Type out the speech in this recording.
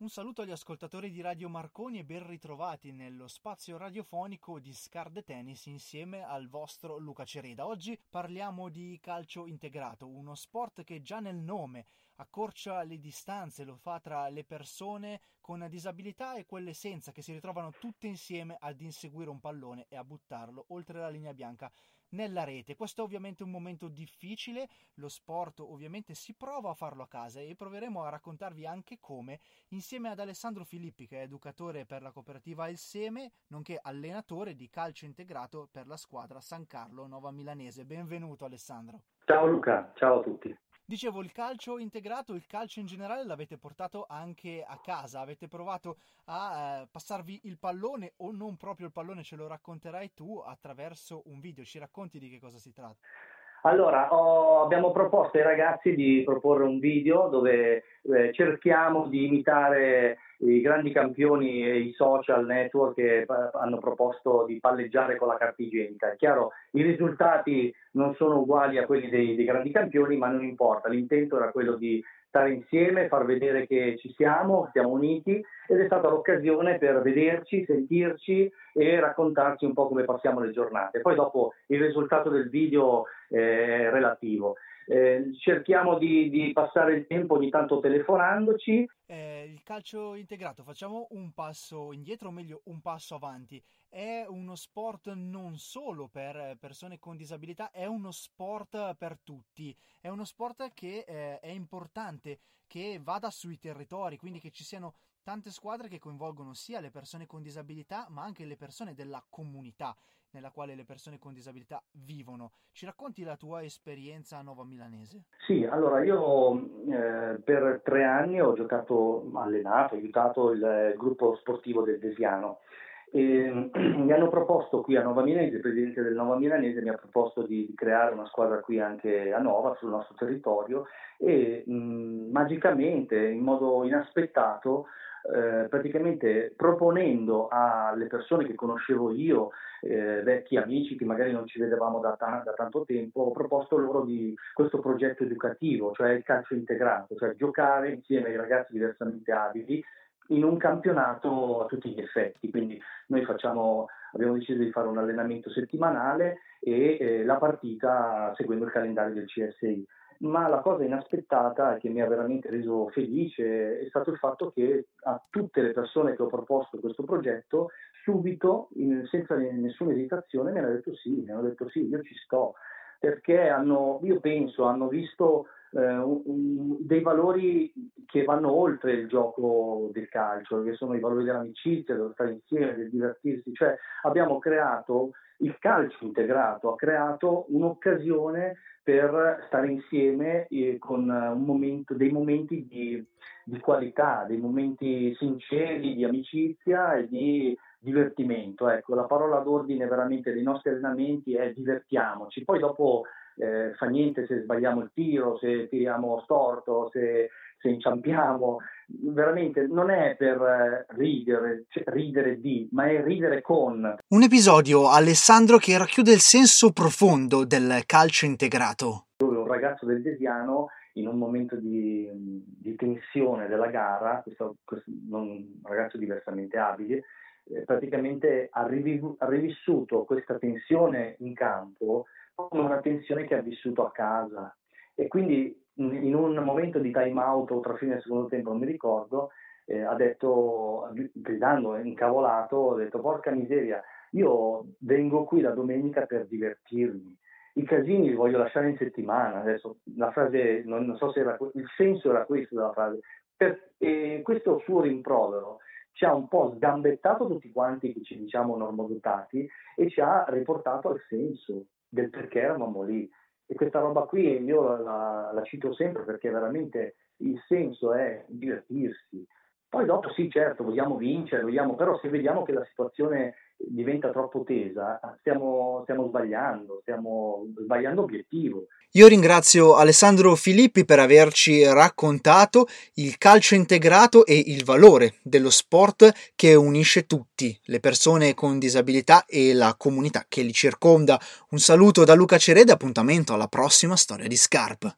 Un saluto agli ascoltatori di Radio Marconi e ben ritrovati nello spazio radiofonico di Scar de Tennis insieme al vostro Luca Cereda. Oggi parliamo di calcio integrato, uno sport che già nel nome accorcia le distanze, lo fa tra le persone con disabilità e quelle senza, che si ritrovano tutte insieme ad inseguire un pallone e a buttarlo oltre la linea bianca nella rete. Questo è ovviamente un momento difficile, lo sport ovviamente si prova a farlo a casa e proveremo a raccontarvi anche come insieme ad Alessandro Filippi, che è educatore per la cooperativa Il Seme, nonché allenatore di calcio integrato per la squadra San Carlo Nova Milanese. Benvenuto Alessandro. Ciao Luca, ciao a tutti. Dicevo, il calcio integrato, il calcio in generale l'avete portato anche a casa, avete provato a passarvi il pallone o non proprio il pallone, ce lo racconterai tu attraverso un video, ci racconti di che cosa si tratta? Allora, abbiamo proposto ai ragazzi di proporre un video dove cerchiamo di imitare i grandi campioni e i social network che hanno proposto di palleggiare con la carta igienica. È chiaro, i risultati non sono uguali a quelli dei grandi campioni, ma non importa, l'intento era quello di stare insieme, far vedere che ci siamo uniti, ed è stata l'occasione per vederci, sentirci e raccontarci un po' come passiamo le giornate. Poi dopo il risultato del video è relativo. Cerchiamo di passare il tempo ogni tanto telefonandoci. Il calcio integrato, facciamo un passo indietro, o meglio un passo avanti, è uno sport non solo per persone con disabilità, è uno sport per tutti, è uno sport che è importante che vada sui territori, quindi che ci siano tante squadre che coinvolgono sia le persone con disabilità ma anche le persone della comunità nella quale le persone con disabilità vivono. Ci racconti la tua esperienza a Nova Milanese? Sì, allora io per 3 anni ho giocato, allenato, aiutato il gruppo sportivo del Desiano e mi hanno proposto qui a Nova Milanese, il presidente del Nova Milanese mi ha proposto di creare una squadra qui anche a Nova, sul nostro territorio, e magicamente, in modo inaspettato, praticamente proponendo alle persone che conoscevo io, vecchi amici che magari non ci vedevamo da tanto tempo, ho proposto loro di questo progetto educativo, cioè il calcio integrato, cioè giocare insieme ai ragazzi diversamente abili in un campionato a tutti gli effetti. Quindi noi abbiamo deciso di fare un allenamento settimanale e la partita seguendo il calendario del CSI. Ma la cosa inaspettata che mi ha veramente reso felice è stato il fatto che a tutte le persone che ho proposto questo progetto, subito, senza nessuna esitazione, mi hanno detto sì, io ci sto, perché io penso hanno visto dei valori che vanno oltre il gioco del calcio, che sono i valori dell'amicizia, dello stare insieme, del divertirsi. Cioè abbiamo creato, il calcio integrato ha creato un'occasione per stare insieme con dei momenti di qualità, dei momenti sinceri di amicizia e di divertimento. Ecco, la parola d'ordine veramente dei nostri allenamenti è divertiamoci. Poi dopo fa niente se sbagliamo il tiro, se tiriamo storto, se inciampiamo. Veramente non è per ridere, ma è ridere con. Un episodio, Alessandro, che racchiude il senso profondo del calcio integrato. Dove un ragazzo del Desiano, in un momento di tensione della gara, un ragazzo diversamente abile, praticamente ha rivissuto questa tensione in campo come una tensione che ha vissuto a casa, e quindi in un momento di time out o tra fine e secondo tempo, non mi ricordo, ha detto, gridando incavolato, ha detto: porca miseria, io vengo qui la domenica per divertirmi, i casini li voglio lasciare in settimana. Adesso la frase, non so se era, il senso era questo della frase, questo suo rimprovero ci ha un po' sgambettato tutti quanti che ci diciamo normodotati e ci ha riportato al senso del perché eravamo lì. E questa roba qui io la cito sempre, perché veramente il senso è divertirsi. Poi dopo sì, certo, vogliamo vincere, però se vediamo che la situazione diventa troppo tesa, stiamo sbagliando obiettivo. Io ringrazio Alessandro Filippi per averci raccontato il calcio integrato e il valore dello sport che unisce tutti, le persone con disabilità e la comunità che li circonda. Un saluto da Luca Cereda, appuntamento alla prossima storia di Scarp.